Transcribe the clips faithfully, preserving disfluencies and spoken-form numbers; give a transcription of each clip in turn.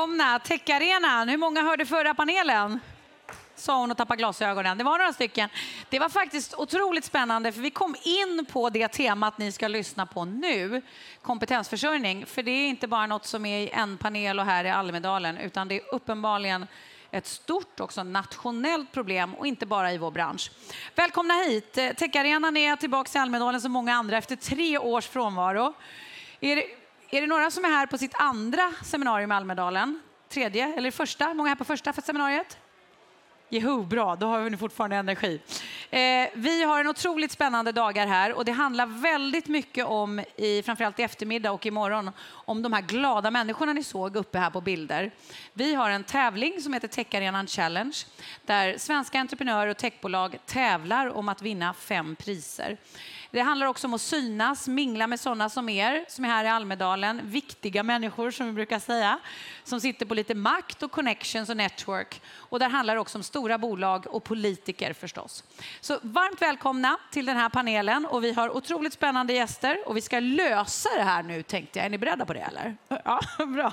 välkomna. Tech Arenan. Hur många hörde förra panelen? Sa hon och tappade glasögonen. Det var några stycken. Det var faktiskt otroligt spännande, för vi kom in på det temat ni ska lyssna på nu. Kompetensförsörjning. För det är inte bara något som är i en panel och här i Almedalen, utan det är uppenbarligen ett stort också nationellt problem och inte bara i vår bransch. Välkomna hit. Tech Arenan är tillbaka i Almedalen som många andra efter tre års frånvaro. Är det, är det några som är här på sitt andra seminarium i Almedalen? Tredje eller första? Många här på första för seminariet? Jeho, bra. Då har vi nu fortfarande energi. Eh, vi har en otroligt spännande dagar här, och det handlar väldigt mycket om, i, framförallt i eftermiddag och imorgon, om de här glada människorna ni såg uppe här på bilder. Vi har en tävling som heter Tech Arena Challenge, där svenska entreprenörer och techbolag tävlar om att vinna fem priser. Det handlar också om att synas, mingla med sådana som er, som är här i Almedalen. Viktiga människor, som vi brukar säga, som sitter på lite makt och connections och network. Och där handlar det också om stora bolag och politiker förstås. Så varmt välkomna till den här panelen. Och vi har otroligt spännande gäster. Och vi ska lösa det här nu, tänkte jag. Är ni beredda på det, eller? Ja, bra.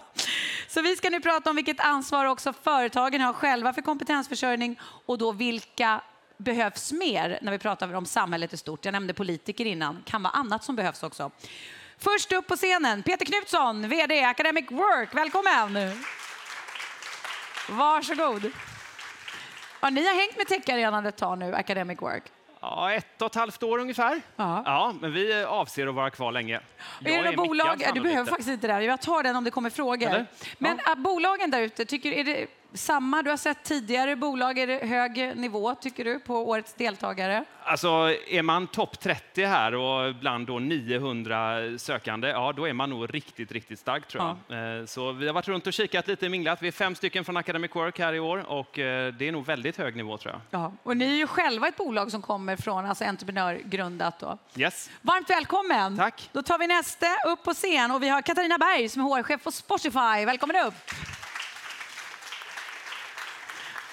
Så vi ska nu prata om vilket ansvar också företagen har själva för kompetensförsörjning. Och då vilka behövs mer när vi pratar om samhället i stort. Jag nämnde politiker innan. Kan vara annat som behövs också. Först upp på scenen, Peter Knutsson, vd Academic Work. Välkommen! Varsågod. Ja, ni har hängt med Tech Arenan ett tag nu, Academic Work. Ja, ett och ett halvt år ungefär. Aha. Ja, men vi avser att vara kvar länge. Jag är det är bolag? Du behöver faktiskt inte det här. Jag tar den om det kommer frågor. Eller? Men ja. Bolagen där ute, tycker är det samma du har sett tidigare bolag? Är det hög nivå, tycker du, på årets deltagare? Alltså, är man topp trettio här och bland då niohundra sökande, ja, då är man nog riktigt, riktigt stark, tror ja. jag. Så vi har varit runt och kikat lite, minglat. Vi är fem stycken från Academic Work här i år, och det är nog väldigt hög nivå, tror jag. Ja. Och ni är ju själva ett bolag som kommer från, alltså entreprenörgrundat då. Yes. Varmt välkommen! Tack! Då tar vi nästa upp på scen, och vi har Katarina Berg som är H R-chef på Spotify. Välkommen upp!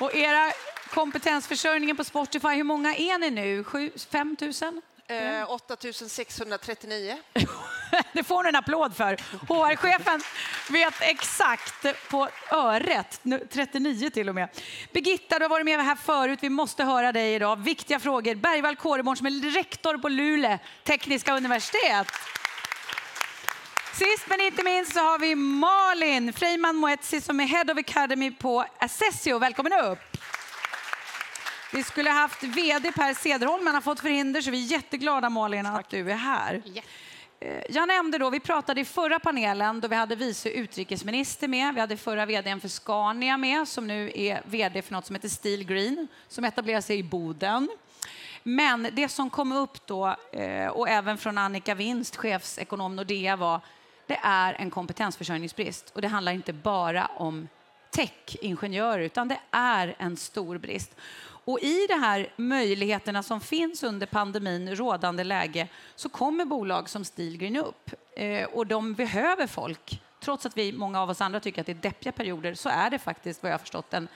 Och era kompetensförsörjningen på Spotify, hur många är ni nu? fem tusen? Eh, åtta tusen sexhundratrettionio. Det får ni en applåd för. H R-chefen vet exakt på öret. trettionio till och med. Birgitta, du har varit med här förut. Vi måste höra dig idag. Viktiga frågor. Bergvall Kåreborn, som är rektor på Luleå tekniska universitet. Sist men inte minst så har vi Malin Freiman-Muetsi som är Head of Academy på Assessio. Välkommen upp! Vi skulle ha haft vd Per Cederholm, men har fått förhinder, så vi är jätteglada, Malin, att du är här. Yes. Jag nämnde då, vi pratade i förra panelen då vi hade vice utrikesminister med. Vi hade förra vdn för Scania med, som nu är vd för något som heter Steel Green, som etablerar sig i Boden. Men det som kom upp då, och även från Annika Winst, chefsekonom Nordea, var det är en kompetensförsörjningsbrist. Och det handlar inte bara om tech-ingenjörer, utan det är en stor brist. Och i de här möjligheterna som finns under pandemin, rådande läge, så kommer bolag som Steel Green upp. Och de behöver folk. Trots att vi, många av oss andra, tycker att det är deppiga perioder, så är det faktiskt, vad jag har förstått, en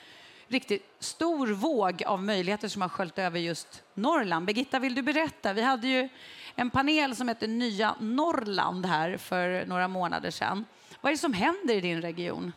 riktigt stor våg av möjligheter som har sköljt över just Norrland. Birgitta, vill du berätta? Vi hade ju en panel som heter Nya Norrland här för några månader sedan. Vad är det som händer i din region?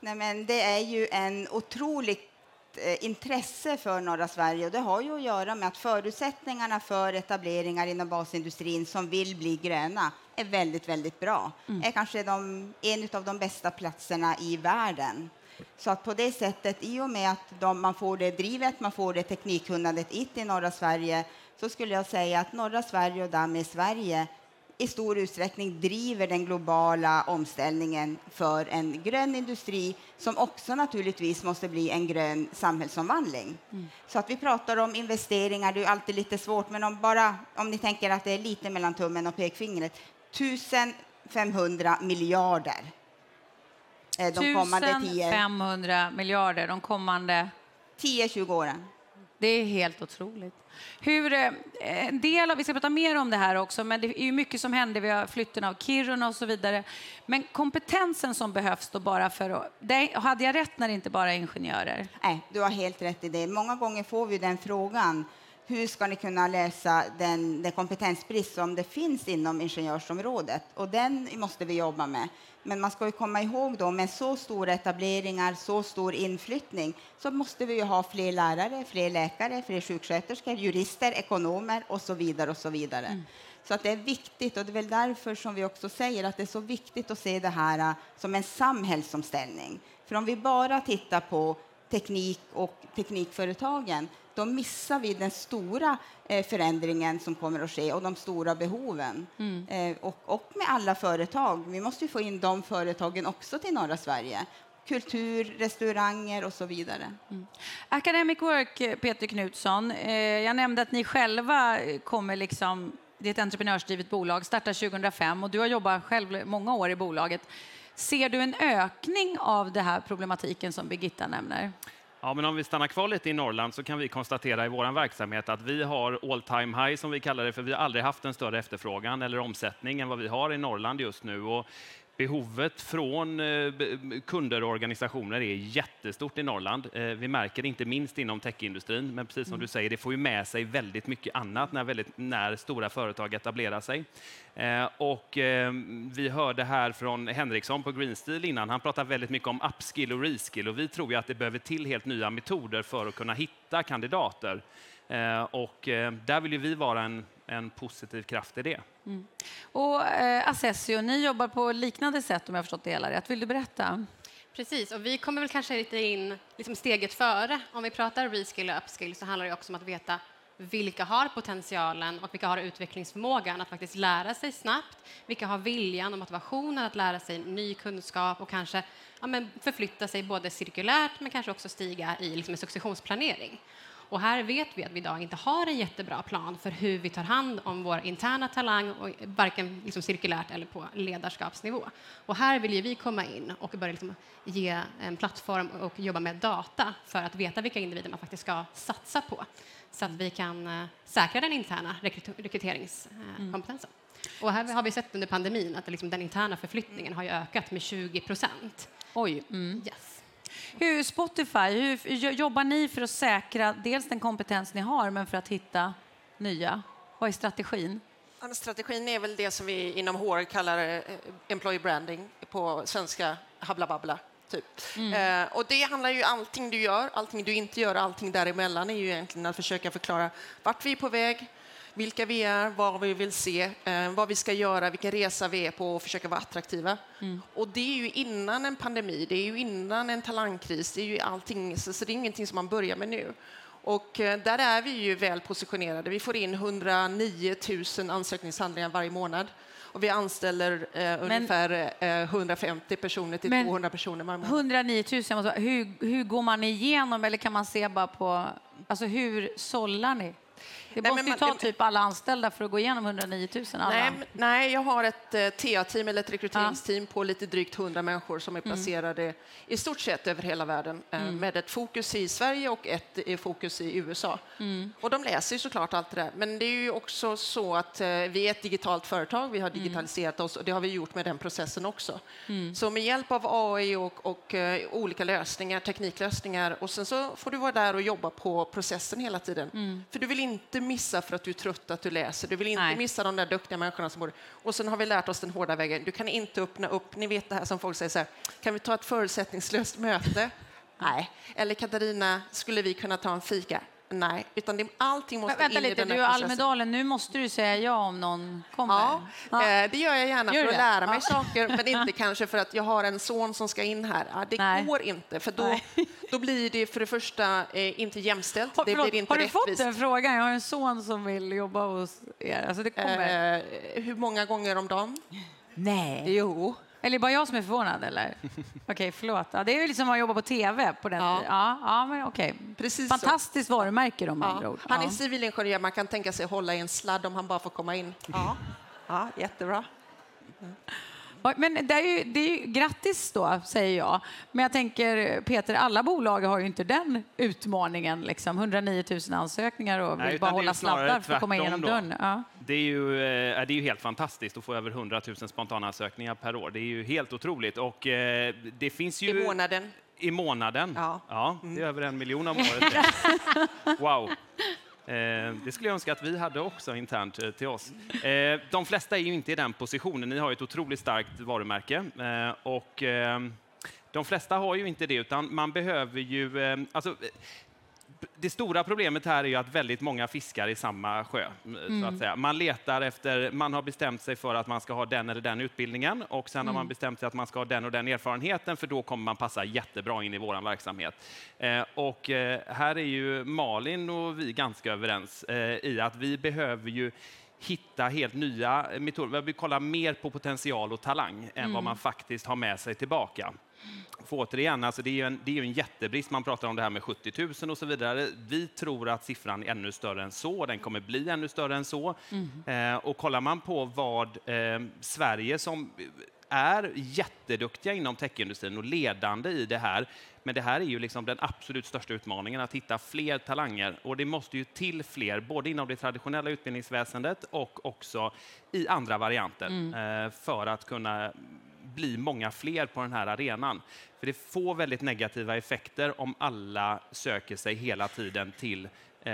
Nej, men det är ju en otroligt eh, intresse för norra Sverige, och det har ju att göra med att förutsättningarna för etableringar inom basindustrin som vill bli gröna är väldigt, väldigt bra. Mm. Är kanske de, en av de bästa platserna i världen. Så att på det sättet, i och med att de, man får det drivet, man får det teknikkunnandet it i norra Sverige, så skulle jag säga att norra Sverige och därmed Sverige i stor utsträckning driver den globala omställningen för en grön industri som också naturligtvis måste bli en grön samhällsomvandling. Mm. Så att vi pratar om investeringar, det är alltid lite svårt, men om, bara, om ni tänker att det är lite mellan tummen och pekfingret, femton hundra miljarder. De kommande femton hundra miljarder de kommande tio tjugo åren. Det är helt otroligt. Hur en del av, vi ska prata mer om det här också, men det är ju mycket som händer, vi har flytten av Kiruna och så vidare. Men kompetensen som behövs då bara för det, hade jag rätt när det inte bara är ingenjörer? Nej, du har helt rätt i det. Många gånger får vi den frågan. hur ska ni kunna lösa den, den kompetensbrist som det finns inom ingenjörsområdet? Och den måste vi jobba med. Men man ska ju komma ihåg då, med så stora etableringar, så stor inflyttning, så måste vi ju ha fler lärare, fler läkare, fler sjuksköterskor, jurister, ekonomer och så vidare och så vidare. Mm. Så att det är viktigt, och det är väl därför som vi också säger att det är så viktigt att se det här som en samhällsomställning. För om vi bara tittar på teknik och teknikföretagen, då missar vi den stora eh, förändringen som kommer att ske och de stora behoven. Mm. Eh, och, och med alla företag. Vi måste ju få in de företagen också till norra Sverige. Kultur, restauranger och så vidare. Mm. Academic Work, Peter Knutsson. Eh, jag nämnde att ni själva kommer liksom... Det är ett entreprenörsdrivet bolag, startade tjugohundrafem och du har jobbat själv många år i bolaget. Ser du en ökning av den här problematiken som Birgitta nämner? Ja, men om vi stannar kvar lite i Norrland så kan vi konstatera i vår verksamhet att vi har all time high, som vi kallar det, för vi har aldrig haft en större efterfrågan eller omsättning än vad vi har i Norrland just nu. Och behovet från kunder och organisationer är jättestort i Norrland. Vi märker det inte minst inom techindustrin, men precis som du säger, det får ju med sig väldigt mycket annat när, väldigt, när stora företag etablerar sig. Och vi hörde här från Henriksson på Green Steel innan, han pratade väldigt mycket om upskill och reskill, och vi tror ju att det behöver till helt nya metoder för att kunna hitta kandidater. Och där vill ju vi vara en, en positiv kraft i det. Mm. Och eh, Assessio, ni jobbar på liknande sätt om jag har förstått det hela rätt. Vill du berätta? Precis, och vi kommer väl kanske lite in liksom steget före. Om vi pratar reskill och upskill så handlar det också om att veta vilka har potentialen och vilka har utvecklingsförmågan att faktiskt lära sig snabbt. Vilka har viljan och motivationen att lära sig ny kunskap och kanske ja, men förflytta sig både cirkulärt men kanske också stiga i liksom en successionsplanering. Och här vet vi att vi idag inte har en jättebra plan för hur vi tar hand om vår interna talang, och varken liksom cirkulärt eller på ledarskapsnivå. Och här vill ju vi komma in och börja liksom ge en plattform och jobba med data för att veta vilka individer man faktiskt ska satsa på. Så att vi kan säkra den interna rekryteringskompetensen. Mm. Och här har vi sett under pandemin att liksom den interna förflyttningen har ju ökat med tjugo procent. Oj, mm. Yes. Hur Spotify, hur jobbar ni för att säkra dels den kompetens ni har, men för att hitta nya? Vad är strategin? Strategin är väl det som vi inom H R kallar employee branding på svenska, hablababbla. Typ. Mm. Eh, och det handlar ju om allting du gör, allting du inte gör, allting däremellan är ju egentligen att försöka förklara vart vi är på väg, vilka vi är, vad vi vill se, eh, vad vi ska göra, vilken resa vi är på och försöka vara attraktiva. Mm. Och det är ju innan en pandemi, det är ju innan en talangkris, det är ju allting, så, så det är ingenting som man börjar med nu. Och eh, där är vi ju väl positionerade. Vi får in etthundranio tusen ansökningshandlingar varje månad. Och vi anställer eh, men, ungefär eh, hundrafemtio personer till men, tvåhundra personer varje månad. etthundranio tusen, jag måste säga, hur, hur går man igenom, eller kan man se bara på, alltså hur sållar ni? Det måste nej, man, ju ta typ alla anställda för att gå igenom etthundranio tusen. Alla. Nej, nej, jag har ett eh, T A-team eller ett rekryteringsteam ja. på lite drygt hundra människor som är placerade mm. i stort sett över hela världen eh, mm. med ett fokus i Sverige och ett eh, fokus i U S A. Mm. Och de läser ju såklart allt det där. Men det är ju också så att eh, vi är ett digitalt företag, vi har digitaliserat mm. oss och det har vi gjort med den processen också. Mm. Så med hjälp av A I och, och eh, olika lösningar, tekniklösningar, och sen så får du vara där och jobba på processen hela tiden. Mm. För du vill inte missa för att du är trött att du läser. Du vill inte Nej. missa de där duktiga människorna som bor. Och sen har vi lärt oss den hårda vägen. Du kan inte öppna upp. Ni vet det här som folk säger så här. Kan vi ta ett förutsättningslöst möte? Nej. Eller Katarina, skulle vi kunna ta en fika? Nej, utan det, allting måste men, in lite, i den här du är processen. Almedalen, nu måste du säga ja om någon kommer. Ja, ja. Det gör jag gärna gör för att det? lära mig ja. saker, men inte kanske för att jag har en son som ska in här. Det Nej. går inte, för då, då blir det för det första eh, inte jämställt. Har, det förlåt, blir inte har du rättvist. Fått den frågan? Jag har en son som vill jobba hos er. Alltså det kommer. Eh, hur många gånger om dagen? Nej. Jo. Eller bara jag som är förvånad, eller? Okej, okay, förlåt. Ja, det är ju liksom att jobba på T V på den ja. tiden. Ja, ja, men okej. Okay. Fantastiskt så. varumärke de andra ja. ord. Han är ja. civilingenjör, man kan tänka sig hålla i en sladd om han bara får komma in. Ja, ja jättebra. Mm. Ja, men det är, ju, det är ju grattis då, säger jag. Men jag tänker, Peter, alla bolag har ju inte den utmaningen. Liksom. etthundranio tusen ansökningar och vill Nej, bara hålla sladdar för att komma igenom dörren. Ja. Det är ju, det är ju helt fantastiskt att få över hundra tusen spontana ansökningar per år. Det är ju helt otroligt. Och det finns ju... I månaden. I månaden? Ja. ja det är mm. över en miljon om året. Wow. Eh, det skulle jag önska att vi hade också internt eh, till oss. Eh, de flesta är ju inte i den positionen. Ni har ju ett otroligt starkt varumärke. Eh, och eh, de flesta har ju inte det, utan man behöver ju... Eh, alltså, det stora problemet här är ju att väldigt många fiskar i samma sjö. Mm. Så att säga. Man letar efter, man har bestämt sig för att man ska ha den eller den utbildningen, och sen mm. har man bestämt sig att man ska ha den och den erfarenheten, för då kommer man passa jättebra in i våran verksamhet. Eh, och eh, här är ju Malin och vi ganska överens eh, i att vi behöver ju hitta helt nya metoder. Vi vill kolla mer på potential och talang än mm. vad man faktiskt har med sig tillbaka. För återigen, alltså det är ju en, det är ju en jättebrist. Man pratar om det här med sjuttio tusen och så vidare. Vi tror att siffran är ännu större än så. Den kommer bli ännu större än så. Mm. Eh, och kollar man på vad eh, Sverige, som är jätteduktiga inom techindustrin och ledande i det här, men det här är ju liksom den absolut största utmaningen, att hitta fler talanger. Och det måste ju till fler, både inom det traditionella utbildningsväsendet och också i andra varianter, mm. eh, för att kunna bli många fler på den här arenan. För det får väldigt negativa effekter om alla söker sig hela tiden till, eh,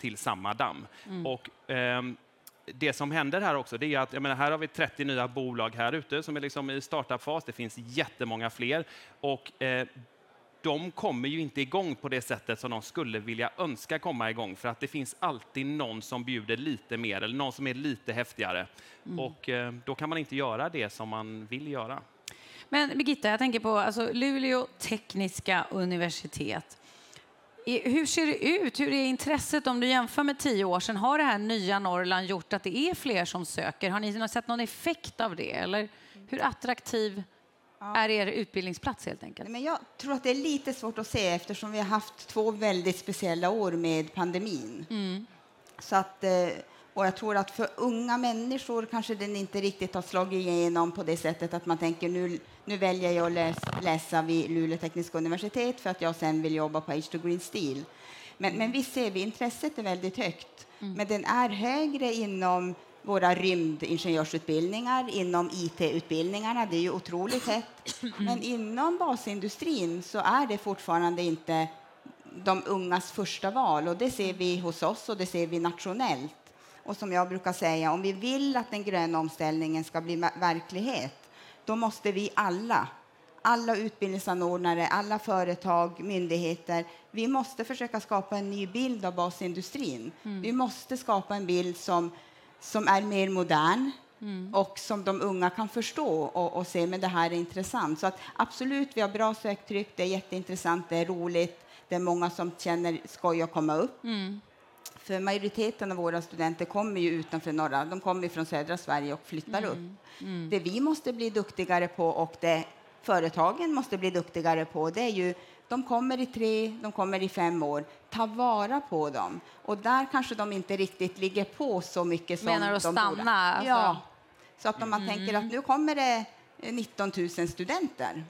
till samma damm. Mm. Och, eh, det som händer här också, det är att jag menar, här har vi trettio nya bolag här ute som är liksom i startupfas. Det finns jättemånga fler. Och eh, de kommer ju inte igång på det sättet som de skulle vilja önska komma igång. För att det finns alltid någon som bjuder lite mer eller någon som är lite häftigare. Mm. Och eh, då kan man inte göra det som man vill göra. Men Birgitta, jag tänker på alltså, Luleå tekniska universitet. Hur ser det ut? Hur är intresset om du jämför med tio år sedan? Har det här nya Norrland gjort att det är fler som söker? Har ni sett någon effekt av det? Eller hur attraktiv ja. är er utbildningsplats helt enkelt? Men jag tror att det är lite svårt att se, eftersom vi har haft två väldigt speciella år med pandemin. Mm. Så att, och jag tror att för unga människor kanske den inte riktigt har slagit igenom på det sättet att man tänker nu, nu väljer jag att läsa, läsa vid Luleå tekniska universitet för att jag sen vill jobba på H två Green Steel. Men, men visst ser vi, intresset är väldigt högt. Mm. Men den är högre inom våra rymdingenjörsutbildningar, inom I T-utbildningarna, det är ju otroligt hett. Men inom basindustrin så är det fortfarande inte de ungas första val, och det ser vi hos oss och det ser vi nationellt. Och som jag brukar säga, om vi vill att den gröna omställningen ska bli verklighet, då måste vi alla, alla utbildningsanordnare, alla företag, myndigheter, vi måste försöka skapa en ny bild av basindustrin. Mm. Vi måste skapa en bild som, som är mer modern mm. och som de unga kan förstå och, och se, men det här är intressant. Så att absolut, vi har bra söktryck, det är jätteintressant, det är roligt, det är många som känner skoj att komma upp. Mm. För majoriteten av våra studenter kommer ju utanför norra. De kommer från södra Sverige och flyttar mm. upp. Mm. Det vi måste bli duktigare på, och det företagen måste bli duktigare på, det är ju de kommer i tre, de kommer i fem år. Ta vara på dem. Och där kanske de inte riktigt ligger på så mycket som de borde. Menar du att stanna? Alltså. Ja. Så att om man mm. tänker att nu kommer det nitton tusen studenter.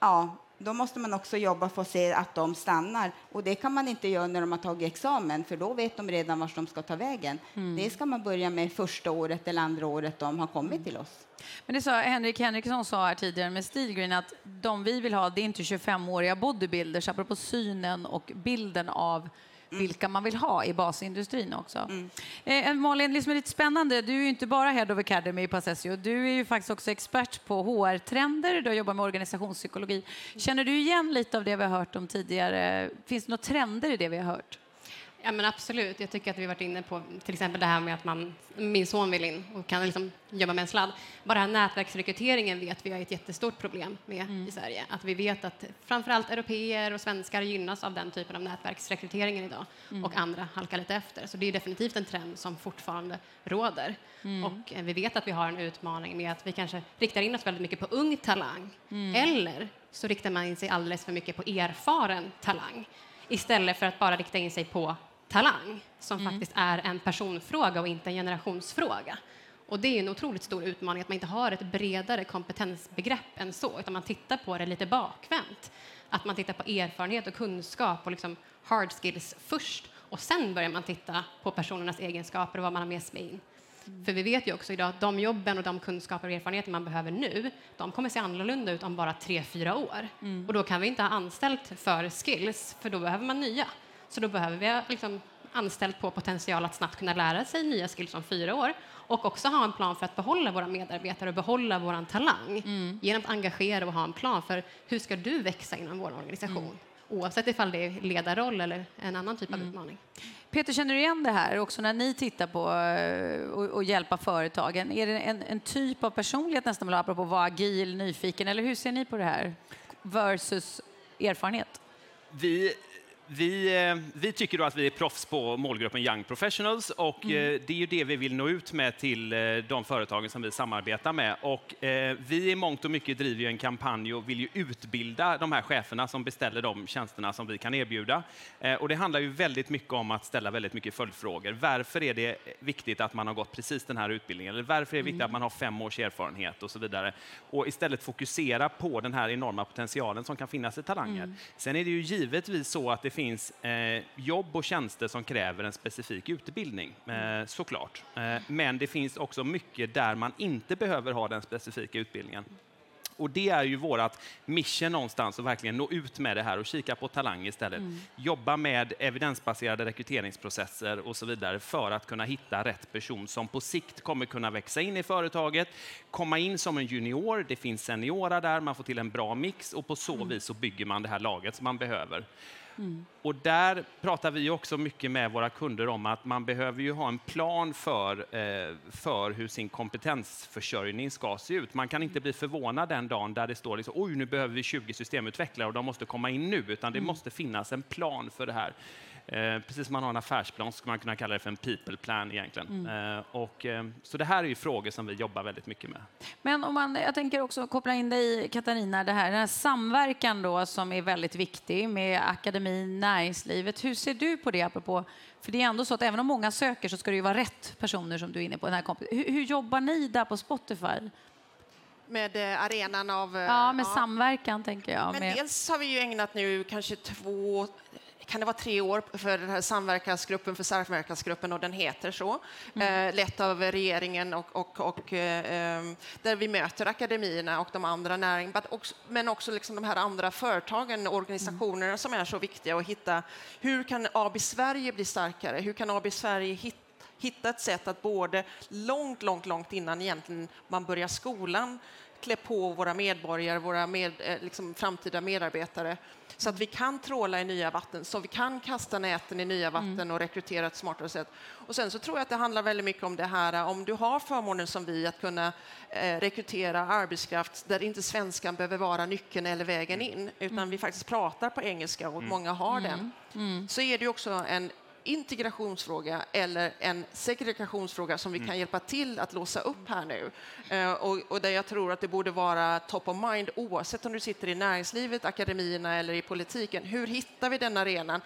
Ja. Då måste man också jobba för att se att de stannar. Och det kan man inte göra när de har tagit examen, för då vet de redan var de ska ta vägen. Mm. Det ska man börja med första året eller andra året de har kommit mm. till oss. Men det sa Henrik Henriksson sa här tidigare med Steel Green, att de vi vill ha, det är inte tjugofemåriga bodybuilders, apropå synen och bilden av Mm. vilka man vill ha i basindustrin också. Mm. Eh, Malin, liksom är lite spännande. Du är ju inte bara Head of Academy på Assessio. Du är ju faktiskt också expert på H R-trender. Du jobbar med organisationspsykologi. Mm. Känner du igen lite av det vi har hört om tidigare? Finns det några trender i det vi har hört? Ja, men absolut. Jag tycker att vi varit inne på till exempel det här med att man, min son vill in och kan liksom jobba med en sladd. Bara den här nätverksrekryteringen vet vi är ett jättestort problem med mm. i Sverige. Att vi vet att framförallt européer och svenskar gynnas av den typen av nätverksrekryteringen idag. Mm. Och andra halkar lite efter. Så det är definitivt en trend som fortfarande råder. Mm. Och vi vet att vi har en utmaning med att vi kanske riktar in oss väldigt mycket på ung talang. Mm. Eller så riktar man in sig alldeles för mycket på erfaren talang. Istället för att bara rikta in sig på talang, som mm. faktiskt är en personfråga och inte en generationsfråga. Och det är en otroligt stor utmaning att man inte har ett bredare kompetensbegrepp än så, utan man tittar på det lite bakvänt. Att man tittar på erfarenhet och kunskap och liksom hard skills först, och sen börjar man titta på personernas egenskaper och vad man har med sig in. Mm. För vi vet ju också idag att de jobben och de kunskaper och erfarenheter man behöver nu, de kommer se annorlunda ut om bara tre, fyra år. Mm. Och då kan vi inte ha anställt för skills, för då behöver man nya. Så då behöver vi liksom anställd på potential att snabbt kunna lära sig nya skills om fyra år. Och också ha en plan för att behålla våra medarbetare och behålla våran talang. Mm. Genom att engagera och ha en plan för hur ska du växa inom vår organisation. Mm. Oavsett ifall det är ledarroll eller en annan typ av mm. utmaning. Peter, känner du igen det här också när ni tittar på och, och hjälpa företagen? Är det en, en typ av personlighet nästan, apropå att vara agil, nyfiken? Eller hur ser ni på det här versus erfarenhet? Vi... Vi, vi tycker då att vi är proffs på målgruppen Young Professionals och mm. det är ju det vi vill nå ut med till de företagen som vi samarbetar med. Och vi i mångt och mycket driver ju en kampanj och vill ju utbilda de här cheferna som beställer de tjänsterna som vi kan erbjuda. Och det handlar ju väldigt mycket om att ställa väldigt mycket följdfrågor. Varför är det viktigt att man har gått precis den här utbildningen? Eller varför är det viktigt mm. att man har fem års erfarenhet och så vidare? Och istället fokusera på den här enorma potentialen som kan finnas i talanger. Mm. Sen är det ju givetvis så att det finns Det finns eh, jobb och tjänster som kräver en specifik utbildning, eh, såklart. Eh, men det finns också mycket där man inte behöver ha den specifika utbildningen. Och det är ju vårat mission någonstans att verkligen nå ut med det här och kika på talang istället. Mm. Jobba med evidensbaserade rekryteringsprocesser och så vidare för att kunna hitta rätt person som på sikt kommer kunna växa in i företaget, komma in som en junior, det finns seniora där, man får till en bra mix och på så mm. vis så bygger man det här laget som man behöver. Mm. Och där pratar vi också mycket med våra kunder om att man behöver ju ha en plan för, eh, för hur sin kompetensförsörjning ska se ut. Man kan inte bli förvånad den dagen där det står liksom, oj, nu behöver vi tjugo systemutvecklare och de måste komma in nu, utan det mm. måste finnas en plan för det här. Eh, precis som man har en affärsplan så ska man kunna kalla det för en people plan egentligen. Mm. Eh, och, eh, så det här är ju frågor som vi jobbar väldigt mycket med. Men om man, jag tänker också koppla in dig, Katarina, det här, den här samverkan då som är väldigt viktig med akademin, näringslivet. Hur ser du på det apropå? För det är ändå så att även om många söker så ska det ju vara rätt personer som du är inne på. Den här komp- hur, hur jobbar ni där på Spotify? Med arenan av... Ja, med ja. samverkan tänker jag. Men med... dels har vi ju ägnat nu kanske två... kan det vara tre år för den här samverkansgruppen, för samverkansgruppen, och den heter så, mm. eh, lett av regeringen och, och, och eh, där vi möter akademierna och de andra näring, också, men också liksom de här andra företagen och organisationerna mm. som är så viktiga att hitta. Hur kan A B Sverige bli starkare? Hur kan A B Sverige hitta hitta ett sätt att både långt, långt, långt innan egentligen man börjar skolan klä på våra medborgare, våra med, liksom framtida medarbetare, så att vi kan tråla i nya vatten, så vi kan kasta näten i nya vatten mm. och rekrytera ett smartare sätt. Och sen så tror jag att det handlar väldigt mycket om det här, om du har förmånen som vi att kunna eh, rekrytera arbetskraft där inte svenskan behöver vara nyckeln eller vägen in, utan mm. vi faktiskt pratar på engelska och mm. många har mm. den, mm. så är det ju också en integrationsfråga eller en segregationsfråga som vi mm. kan hjälpa till att låsa upp här nu. Eh, och, och där jag tror att det borde vara top of mind oavsett om du sitter i näringslivet, akademierna eller i politiken. Hur hittar vi den arenan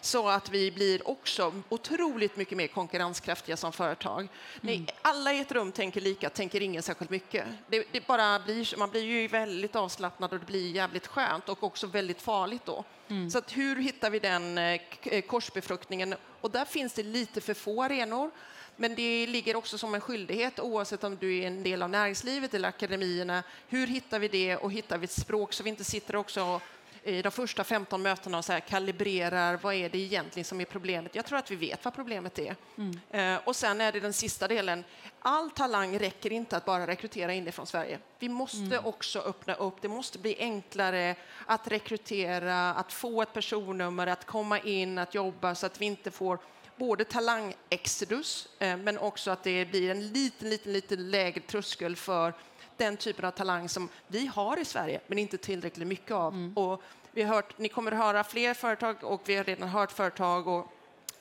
så att vi blir också otroligt mycket mer konkurrenskraftiga som företag? Mm. Nej, alla i ett rum tänker lika, tänker ingen särskilt mycket. Det, det bara blir, man blir ju väldigt avslappnad och det blir jävligt skönt och också väldigt farligt då. Mm. Så att hur hittar vi den eh, korsbefruktningen? Och där finns det lite för få arenor, men det ligger också som en skyldighet oavsett om du är en del av näringslivet eller akademierna. Hur hittar vi det och hittar vi ett språk så vi inte sitter också i de första femton mötena och så här kalibrerar vad är det egentligen som är problemet? Jag tror att vi vet vad problemet är. Mm. Eh, och sen är det den sista delen. All talang räcker inte att bara rekrytera inifrån Sverige. Vi måste mm. också öppna upp. Det måste bli enklare att rekrytera, att få ett personnummer, att komma in, att jobba, så att vi inte får både talangexodus eh, men också att det blir en liten, liten, liten lägre tröskel för den typen av talang som vi har i Sverige men inte tillräckligt mycket av. Mm. Och vi har hört, ni kommer att höra fler företag och vi har redan hört företag och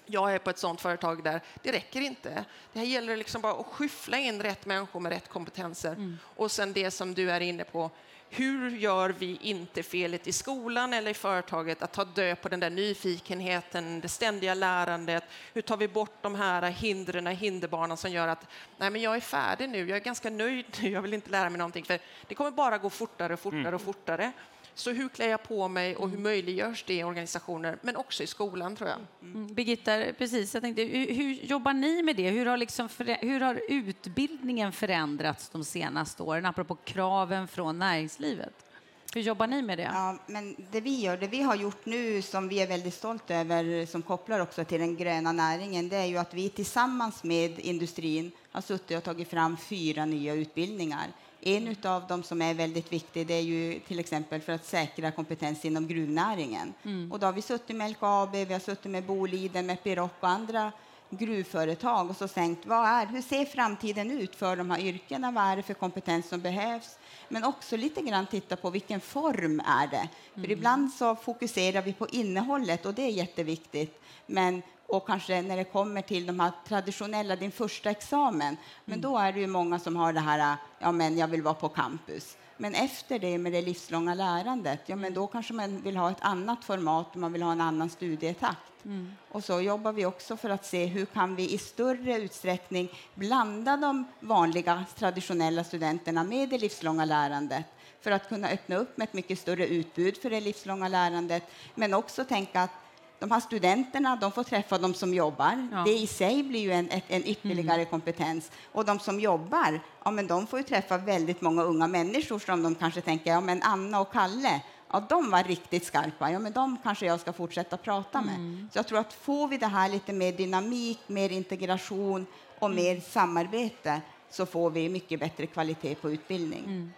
jag är på ett sådant företag där det räcker inte. Det här gäller liksom bara att skyffla in rätt människor med rätt kompetenser. Mm. Och sen det som du är inne på, hur gör vi inte felet i skolan eller i företaget att ta död på den där nyfikenheten, det ständiga lärandet? Hur tar vi bort de här hindren, hinderbanan som gör att nej, men jag är färdig nu, jag är ganska nöjd nu, jag vill inte lära mig någonting för det kommer bara gå fortare och fortare mm. och fortare. Så hur klär jag på mig och hur möjliggörs det i organisationer, men också i skolan tror jag. Mm. Birgitta, precis, jag tänkte, hur, hur jobbar ni med det? Hur har, liksom förä- hur har utbildningen förändrats de senaste åren apropå kraven från näringslivet? Hur jobbar ni med det? Ja, men det vi gör, det vi har gjort nu som vi är väldigt stolta över, som kopplar också till den gröna näringen, det är ju att vi tillsammans med industrin har suttit och tagit fram fyra nya utbildningar. En av dem som är väldigt viktig, det är ju till exempel för att säkra kompetens inom gruvnäringen. Mm. Och då har vi suttit med L K A B, vi har suttit med Boliden, med Epiroc och andra gruvföretag och så tänkt, vad är, hur ser framtiden ut för de här yrkena, vad är det för kompetens som behövs, men också lite grann titta på vilken form är det, mm. för ibland så fokuserar vi på innehållet och det är jätteviktigt, men och kanske när det kommer till de här traditionella, din första examen, men mm. då är det ju många som har det här, ja men jag vill vara på campus, men efter det med det livslånga lärandet, ja men då kanske man vill ha ett annat format, man vill ha en annan studietakt. Mm. Och så jobbar vi också för att se hur kan vi i större utsträckning blanda de vanliga traditionella studenterna med det livslånga lärandet för att kunna öppna upp med ett mycket större utbud för det livslånga lärandet, men också tänka att de här studenterna, de får träffa de som jobbar. Ja. Det i sig blir ju en, en ytterligare mm. kompetens. Och de som jobbar, ja, men de får ju träffa väldigt många unga människor som de kanske tänker, ja men Anna och Kalle, ja de var riktigt skarpa. Ja men de kanske jag ska fortsätta prata med. Mm. Så jag tror att får vi det här lite mer dynamik, mer integration och mm. mer samarbete, så får vi mycket bättre kvalitet på utbildning. Mm.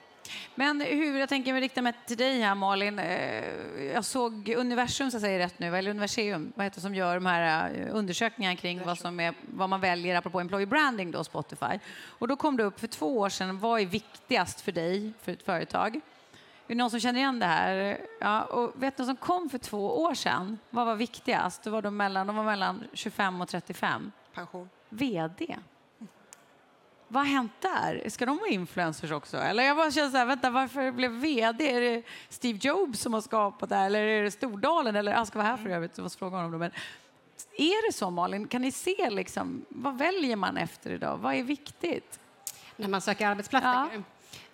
Men hur, jag tänker mig rikta mig till dig här Malin, jag såg Universum, så jag säger rätt nu, eller Universium, vad heter det som gör de här undersökningarna kring vad, som är, vad man väljer apropå employee branding då, Spotify. Och då kom det upp för två år sedan, vad är viktigast för dig, för ett företag? Är det någon som känner igen det här? Ja, och vet du som kom för två år sedan, vad var viktigast? Det var de, mellan, de var mellan tjugofem och trettiofem. Pension. V D. Vad har hänt där? Ska de vara influencers också? Eller jag bara känner så här, vänta, varför blev V D? Är det Steve Jobs som har skapat det här? Eller är det Stordalen? Eller jag ska vara här för övrigt, jag måste fråga honom då. Men är det så, Malin? Kan ni se liksom, vad väljer man efter idag? Vad är viktigt? När man söker arbetsplatser. Ja.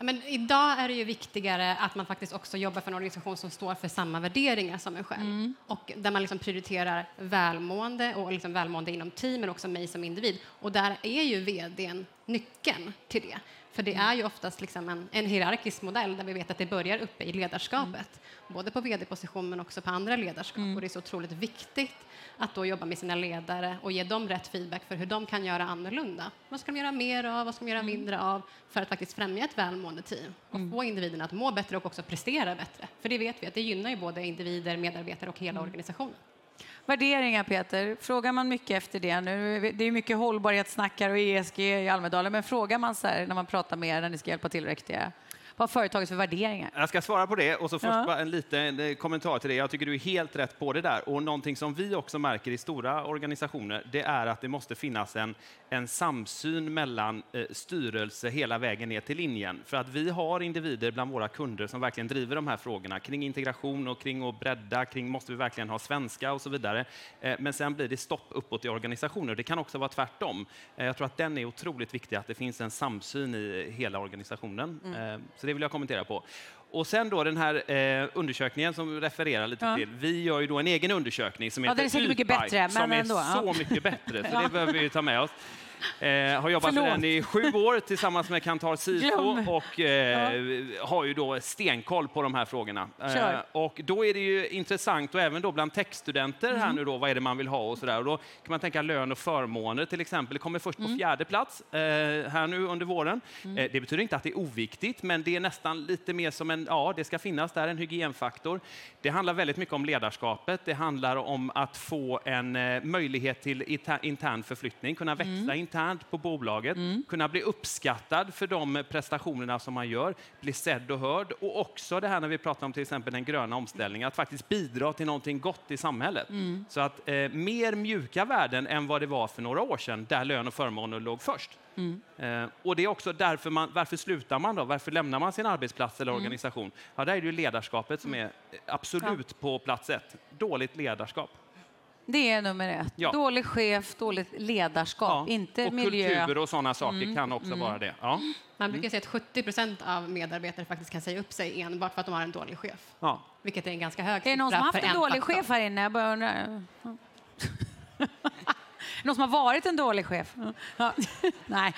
Men idag är det ju viktigare att man faktiskt också jobbar för en organisation som står för samma värderingar som en själv. Mm. Och där man liksom prioriterar välmående och liksom välmående inom team, men också mig som individ. Och där är ju vdn nyckeln till det. För det är ju oftast liksom en, en hierarkisk modell där vi vet att det börjar uppe i ledarskapet. Mm. Både på vd-position men också på andra ledarskap. Mm. Och det är så otroligt viktigt att då jobba med sina ledare och ge dem rätt feedback för hur de kan göra annorlunda. Vad ska de göra mer av? Vad ska de göra mindre av? För att faktiskt främja ett välmående team. Och få individerna att må bättre och också prestera bättre. För det vet vi att det gynnar ju både individer, medarbetare och hela organisationen. Värderingar, Peter. Frågar man mycket efter det nu? Det är mycket hållbarhetssnackar och E S G i Almedalen. Men frågar man så här när man pratar med er, när ni ska hjälpa till riktiga, vad företaget för värderingar? Jag ska svara på det och så först ja. bara en liten kommentar till det. Jag tycker du är helt rätt på det där. Och någonting som vi också märker i stora organisationer, det är att det måste finnas en, en samsyn mellan eh, styrelse hela vägen ner till linjen. För att vi har individer bland våra kunder som verkligen driver de här frågorna kring integration och kring att bredda, kring måste vi verkligen ha svenska och så vidare. Eh, men sen blir det stopp uppåt i organisationer. Det kan också vara tvärtom. Eh, jag tror att den är otroligt viktig, att det finns en samsyn i hela organisationen. Mm. Eh, så det vill jag kommentera på. Och sen då den här eh, undersökningen som vi refererar lite ja. till. Vi gör ju då en egen undersökning som heter ja, mycket bättre, som men är ändå, så ja. mycket bättre. Så ja. det behöver vi ju ta med oss. Eh, har jobbat Förlåt. med den i sju år tillsammans med Kantar Cito och eh, ja. har ju då stenkoll på de här frågorna. Eh, och då är det ju intressant, och även då bland techstudenter mm. här nu då, vad är det man vill ha och sådär. Och då kan man tänka lön och förmåner till exempel. Det kommer först mm. på fjärde plats eh, här nu under våren. Mm. Eh, det betyder inte att det är oviktigt, men det är nästan lite mer som en, ja det ska finnas där, en hygienfaktor. Det handlar väldigt mycket om ledarskapet. Det handlar om att få en eh, möjlighet till ita- intern förflyttning, kunna växa mm. in internt på bolaget, mm. kunna bli uppskattad för de prestationerna som man gör, bli sedd och hörd, och också det här när vi pratar om till exempel den gröna omställningen, att faktiskt bidra till någonting gott i samhället. Mm. Så att eh, mer mjuka värden än vad det var för några år sedan, där lön och förmåner låg först. Mm. Eh, och det är också därför man, varför slutar man då? Varför lämnar man sin arbetsplats eller mm. organisation? Ja, där är det ju ledarskapet som är absolut ja. på plats ett. Dåligt ledarskap. Det är nummer ett. Ja. Dålig chef, dåligt ledarskap, ja. inte och miljö. Och kultur och sådana saker mm. kan också mm. vara det. Ja. Man brukar säga att sjuttio procent av medarbetare faktiskt kan säga upp sig enbart för att de har en dålig chef. Ja. Vilket är en ganska hög siffra. Är det någon som har haft en dålig faktor. chef här inne? Jag bara undrar. Ja. Någon som har varit en dålig chef? Ja. Nej.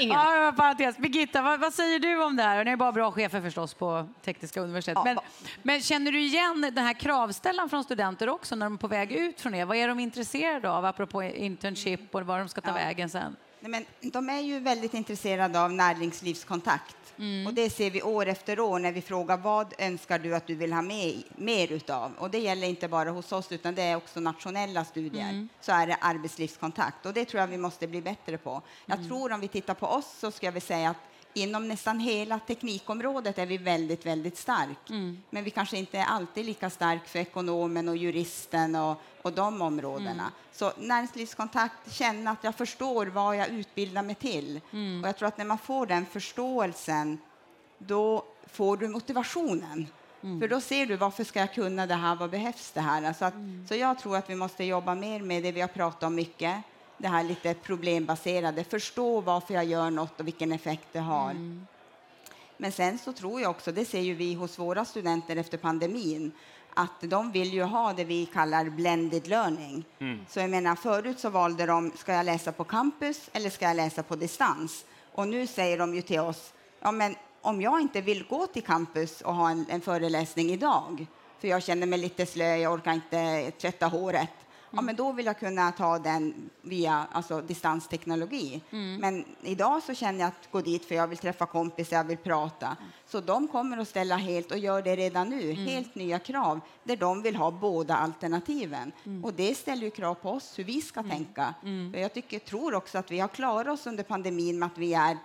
Ingen. Ja, parentes. Birgitta, vad, vad säger du om det här? Ni är bara bra chefer förstås på Tekniska universitetet. Men, ja. men känner du igen den här kravställan från studenter också när de är på väg ut från er? Vad är de intresserade av apropå internship och vad de ska ta ja. vägen sen? Nej, men de är ju väldigt intresserade av näringslivskontakt. Mm. Och det ser vi år efter år när vi frågar vad önskar du att du vill ha med, mer utav. Och det gäller inte bara hos oss utan det är också nationella studier. Mm. Så är det arbetslivskontakt. Och det tror jag vi måste bli bättre på. Jag mm. tror om vi tittar på oss så ska vi säga att inom nästan hela teknikområdet är vi väldigt, väldigt stark. Mm. Men vi kanske inte är alltid lika stark för ekonomen och juristen och, och de områdena. Mm. Så näringslivskontakt, känna att jag förstår vad jag utbildar mig till. Mm. Och jag tror att när man får den förståelsen, då får du motivationen. Mm. För då ser du, varför ska jag kunna det här, vad behövs det här? Alltså att, mm. Så jag tror att vi måste jobba mer med det vi har pratat om mycket. Det här lite problembaserade. Förstå varför jag gör något och vilken effekt det har. Mm. Men sen så tror jag också, det ser ju vi hos våra studenter efter pandemin, att de vill ju ha det vi kallar blended learning. Mm. Så jag menar, förut så valde de, ska jag läsa på campus eller ska jag läsa på distans? Och nu säger de ju till oss, ja men om jag inte vill gå till campus och ha en, en föreläsning idag, för jag känner mig lite slö, jag orkar inte tvätta håret. Mm. Ja, men då vill jag kunna ta den via alltså, distansteknologi. Mm. Men idag så känner jag att gå dit för jag vill träffa kompisar, jag vill prata. Mm. Så de kommer att ställa helt, och gör det redan nu, mm. helt nya krav. Där de vill ha båda alternativen. Mm. Och det ställer ju krav på oss, hur vi ska mm. tänka. Mm. För jag tycker, tror också att vi har klarat oss under pandemin med att vi är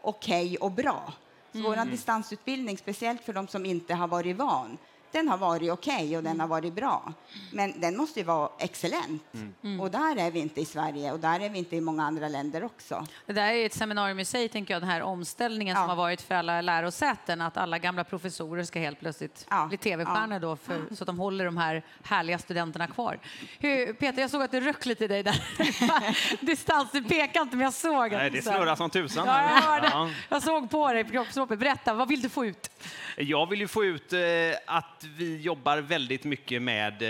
okej och bra. Så mm. vår distansutbildning, speciellt för de som inte har varit van. Den har varit okej okay och den har varit bra. Men den måste ju vara excellent. Mm. Mm. Och där är vi inte i Sverige. Och där är vi inte i många andra länder också. Det där är ett seminarium i sig, tänker jag. Den här omställningen ja. som har varit för alla lärosäten. Att alla gamla professorer ska helt plötsligt ja. bli tv-stjärnor ja. då. För, så att de håller de här härliga studenterna kvar. Hur, Peter, jag såg att det röck lite i dig där. Distans, du pekade inte, men jag såg. Nej, det snurrar som tusan. Ja, jag, hörde, ja. jag såg på dig på kroppsspråket. Berätta, vad vill du få ut? Jag vill ju få ut eh, att vi jobbar väldigt mycket med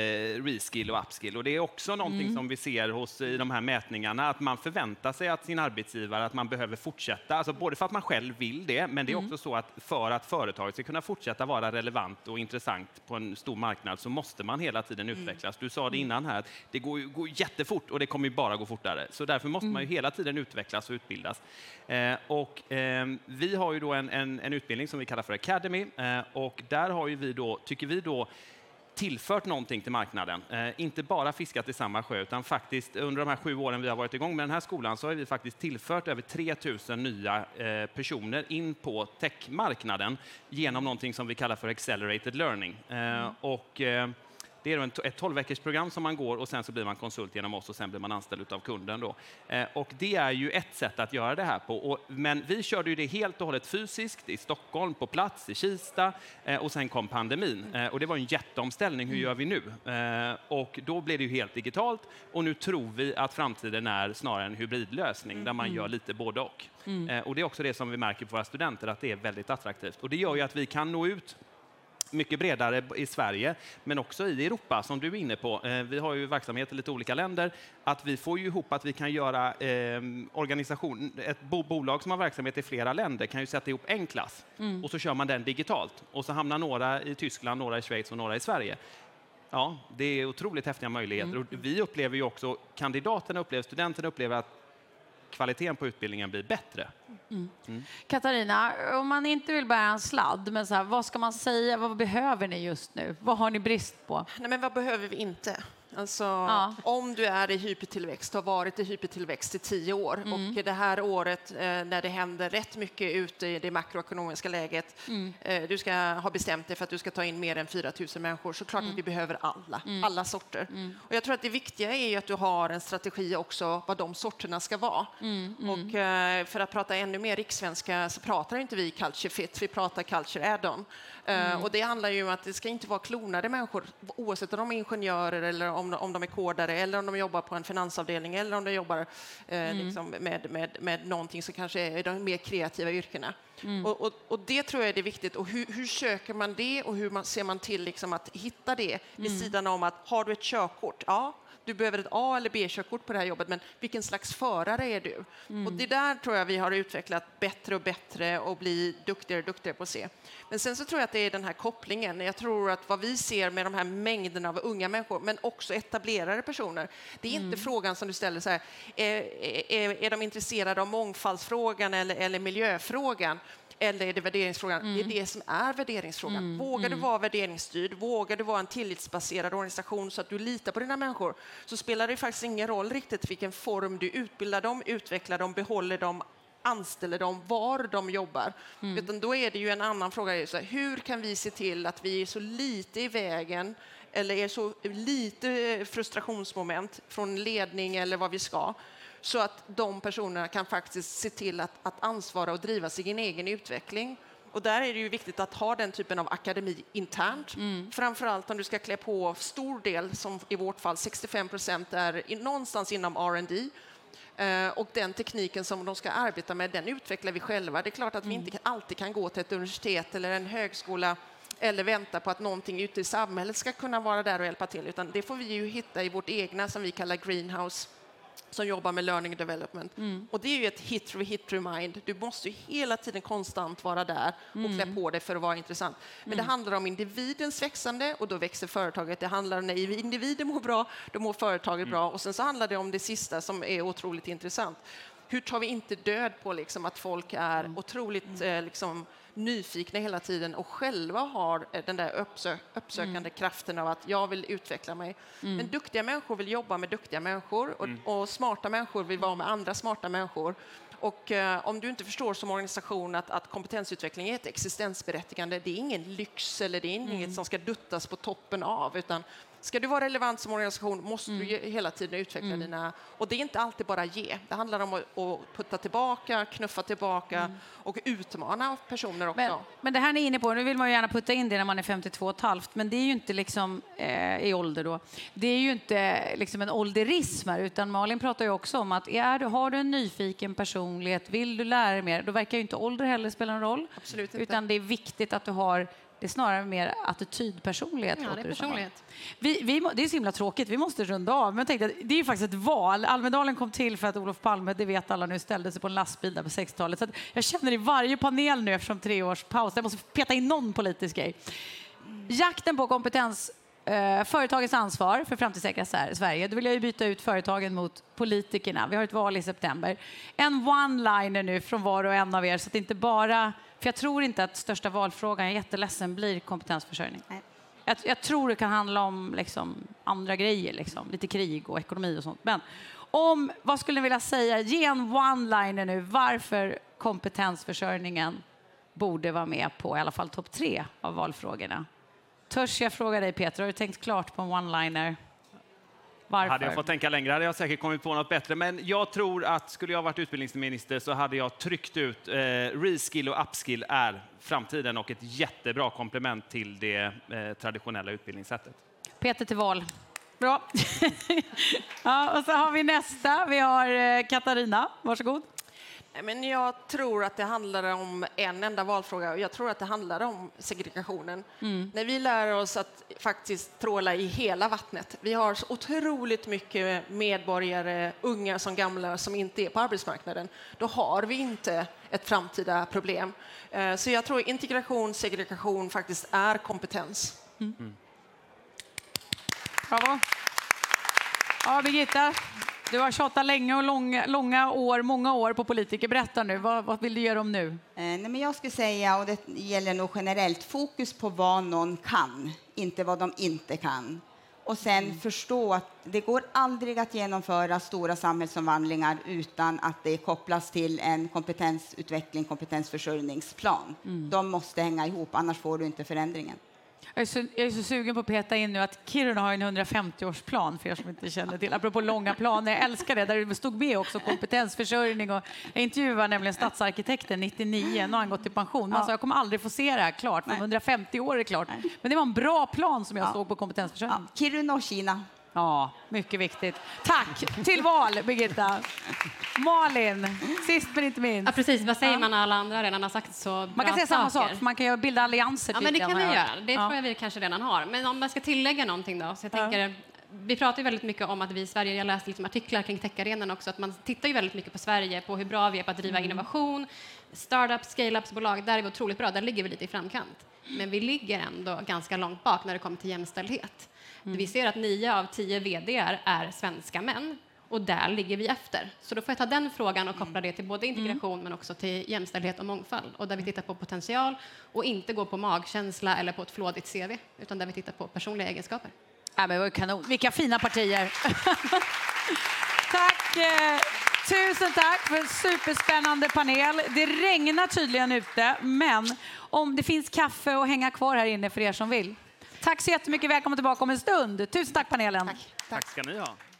reskill och upskill, och det är också någonting mm. som vi ser hos i de här mätningarna, att man förväntar sig att sin arbetsgivare att man behöver fortsätta, alltså både för att man själv vill det, men det är mm. också så att för att företaget ska kunna fortsätta vara relevant och intressant på en stor marknad så måste man hela tiden mm. utvecklas. Du sa det innan här, att det går, går jättefort och det kommer ju bara gå fortare, så därför måste mm. man ju hela tiden utvecklas och utbildas. Eh, och eh, vi har ju då en, en, en utbildning som vi kallar för Academy, eh, och där har ju vi då tycker vi då tillfört någonting till marknaden. Eh, inte bara fiskat i samma sjö, utan faktiskt under de här sju åren vi har varit igång med den här skolan så har vi faktiskt tillfört över tre tusen nya eh, personer in på techmarknaden genom någonting som vi kallar för accelerated learning. Eh, mm. och, eh, det är en t- ett tolv-veckorsprogram som man går, och sen så blir man konsult genom oss och sen blir man anställd av kunden då. Eh, och det är ju ett sätt att göra det här på. Och, men vi körde ju det helt och hållet fysiskt i Stockholm, på plats, i Kista, eh, och sen kom pandemin. Eh, och det var en jätteomställning, hur gör vi nu? Eh, och då blev det ju helt digitalt, och nu tror vi att framtiden är snarare en hybridlösning mm. där man gör lite både och. Mm. Eh, och det är också det som vi märker på våra studenter, att det är väldigt attraktivt. Och det gör ju att vi kan nå ut mycket bredare i Sverige, men också i Europa, som du är inne på. Eh, vi har ju verksamhet i lite olika länder. Att vi får ju ihop att vi kan göra eh, organisation, ett bo- bolag som har verksamhet i flera länder kan ju sätta ihop en klass. Mm. Och så kör man den digitalt. Och så hamnar några i Tyskland, några i Schweiz och några i Sverige. Ja, det är otroligt häftiga möjligheter. Mm. Och vi upplever ju också, kandidaterna upplever, studenterna upplever att kvaliteten på utbildningen blir bättre. Mm. Mm. Katarina, om man inte vill bära en sladd, men så här, vad ska man säga? Vad behöver ni just nu? Vad har ni brist på? Nej, men vad behöver vi inte? Alltså, ja. Om du är i hypertillväxt, har varit i hypertillväxt i tio år mm. och det här året eh, när det händer rätt mycket ute i det makroekonomiska läget, mm. eh, du ska ha bestämt dig för att du ska ta in mer än fyra tusen människor, så klart mm. att vi behöver alla, mm. alla sorter. Mm. Och jag tror att det viktiga är ju att du har en strategi också vad de sorterna ska vara. Mm. Mm. Och eh, för att prata ännu mer rikssvenska så pratar inte vi culture fit, vi pratar culture add-on. Eh, mm. Och det handlar ju om att det ska inte vara klonade människor, oavsett om de är ingenjörer eller om om de är kodare, eller om de jobbar på en finansavdelning, eller om de jobbar eh, mm. liksom med, med, med någonting som kanske är de mer kreativa yrkena. Mm. Och, och, och det tror jag är viktigt. Och hur, hur söker man det, och hur man, ser man till liksom att hitta det vid mm. sidan om att, har du ett körkort? Ja. du behöver ett A- eller B-körkort på det här jobbet, men vilken slags förare är du? Mm. Och det där tror jag vi har utvecklat bättre och bättre och bli duktigare och duktigare på att se. Men sen så tror jag att det är den här kopplingen. Jag tror att vad vi ser med de här mängderna av unga människor, men också etablerade personer, det är mm. inte frågan som du ställer så här, är, är, är de intresserade av mångfaldsfrågan eller, eller miljöfrågan? Eller är det värderingsfrågan? Mm. Det är det som är värderingsfrågan. Mm. Vågar du vara värderingsstyrd? Vågar du vara en tillitsbaserad organisation så att du litar på dina människor? Så spelar det faktiskt ingen roll riktigt vilken form du utbildar dem, utvecklar dem, behåller dem, anställer dem, var de jobbar. Mm. Utan då är det ju en annan fråga. Så här, hur kan vi se till att vi är så lite i vägen eller är så lite frustrationsmoment från ledning eller vad vi ska? Så att de personerna kan faktiskt se till att, att ansvara och driva sin egen utveckling. Och där är det ju viktigt att ha den typen av akademi internt. Mm. Framförallt om du ska klä på stor del, som i vårt fall sextiofem procent är någonstans inom R and D. Eh, och den tekniken som de ska arbeta med, den utvecklar vi själva. Det är klart att mm. vi inte alltid kan gå till ett universitet eller en högskola eller vänta på att någonting ute i samhället ska kunna vara där och hjälpa till. Utan det får vi ju hitta i vårt egna, som vi kallar greenhouse, som jobbar med learning development. Mm. Och det är ju ett hit through, hit through mind. Du måste ju hela tiden konstant vara där och mm. klä på dig för att vara intressant. Men mm. det handlar om individens växande, och då växer företaget. Det handlar om när individen mår bra, då mår företaget mm. bra. Och sen så handlar det om det sista som är otroligt intressant. Hur tar vi inte död på liksom att folk är mm. otroligt eh, liksom, nyfikna hela tiden och själva har den där uppsö- uppsökande mm. kraften av att jag vill utveckla mig. Mm. Men duktiga människor vill jobba med duktiga människor, och, mm. och smarta människor vill vara med andra smarta människor. Och eh, om du inte förstår som organisation att, att kompetensutveckling är ett existensberättigande, det är ingen lyx eller det är inget mm. som ska duttas på toppen av, utan ska du vara relevant som organisation måste mm. du hela tiden utveckla mm. dina... Och det är inte alltid bara ge. Det handlar om att, att putta tillbaka, knuffa tillbaka mm. och utmana personer också. Men, men det här ni är inne på, nu vill man ju gärna putta in det när man är femtiotvå och ett halvt, men det är ju inte liksom eh, i ålder då. Det är ju inte liksom en ålderism här, utan Malin pratar ju också om att är du, har du en nyfiken personlighet, vill du lära dig mer, då verkar ju inte ålder heller spela en roll. Absolut inte. Utan det är viktigt att du har... Det är snarare mer attitydpersonlighet. Ja, det är personlighet. Vi, vi, det är så himla tråkigt, vi måste runda av. Men jag tänkte att det är ju faktiskt ett val. Almedalen kom till för att Olof Palme, det vet alla nu, ställde sig på en lastbil där på sextiotalet. Så att jag känner i varje panel nu eftersom tre års paus. Jag måste peta in någon politisk grej. Jakten på kompetens, eh, företagens ansvar för framtidssäkra Sverige. Då vill jag ju byta ut företagen mot politikerna. Vi har ett val i september. En one-liner nu från var och en av er, så att inte bara... För jag tror inte att största valfrågan, jag är jätteledsen, blir kompetensförsörjning. Jag, jag tror det kan handla om liksom, andra grejer, liksom, lite krig och ekonomi och sånt. Men om, vad skulle ni vilja säga? Ge en one-liner nu. Varför kompetensförsörjningen borde vara med på i alla fall topp tre av valfrågorna? Törs jag fråga dig, Peter, har du tänkt klart på en one-liner? Varför? Hade jag fått tänka längre hade jag säkert kommit på något bättre. Men jag tror att skulle jag varit utbildningsminister så hade jag tryckt ut eh, reskill och upskill är framtiden och ett jättebra komplement till det eh, traditionella utbildningssättet. Peter till val. Bra. Ja, och så har vi nästa. Vi har eh, Katarina. Varsågod. Men jag tror att det handlar om en enda valfråga, och jag tror att det handlar om segregationen. Mm. När vi lär oss att faktiskt tråla i hela vattnet. Vi har så otroligt mycket medborgare, unga som gamla, som inte är på arbetsmarknaden. Då har vi inte ett framtida problem. Så jag tror integration, segregation faktiskt är kompetens. Mm. Mm. Bravo. Ja, Birgitta. Du har tjatat länge och långa, långa år, många år på politiker. Berätta nu, vad, vad vill du göra om nu? Eh, nej men jag skulle säga, och det gäller nog generellt, fokus på vad någon kan, inte vad de inte kan. Och sen mm. förstå att det går aldrig att genomföra stora samhällsomvandlingar utan att det kopplas till en kompetensutveckling, kompetensförsörjningsplan. Mm. De måste hänga ihop, annars får du inte förändringen. Jag är, så, jag är så sugen på att peta in nu att Kiruna har en hundrafemtioårsplan för er som inte känner till. Apropå långa planer, jag älskar det. Där det stod med också kompetensförsörjning. Och jag intervjuade nämligen stadsarkitekten nittionio, när han gått i pension. Man ja. sa, jag kommer aldrig få se det här klart, för hundrafemtio år är klart. Nej. Men det var en bra plan som jag ja. såg på kompetensförsörjning. Ja. Kiruna och Kina. Ja, mycket viktigt. Tack till val, Birgitta. Malin, sist men inte minst. Ja, precis. Vad säger man när alla andra redan har sagt så bra Man kan säga saker. samma sak, man kan ju bilda allianser. Ja, men det kan vi göra. Det ja. tror jag vi kanske redan har. Men om man ska tillägga någonting då, så jag ja. tänker vi pratar ju väldigt mycket om att vi i Sverige, jag läste liksom artiklar kring techarenan också, att man tittar ju väldigt mycket på Sverige, på hur bra vi är på att driva mm. innovation, startups, scale-ups-bolag, där är vi otroligt bra, där ligger vi lite i framkant. Men vi ligger ändå ganska långt bak när det kommer till jämställdhet. Mm. Vi ser att nio av tio vd:ar är svenska män, och där ligger vi efter. Så då får jag ta den frågan och koppla det till både integration mm. men också till jämställdhet och mångfald. Och där vi tittar på potential och inte går på magkänsla eller på ett flådigt C V, utan där vi tittar på personliga egenskaper. Ja, men det var kanon. Vilka fina partier. Tack. Tusen tack för en superspännande panel. Det regnar tydligen ute, men om det finns kaffe och hänga kvar här inne för er som vill. Tack så jättemycket. Välkommen tillbaka om en stund. Tusen tack panelen. Tack, tack. Tack ska ni ha.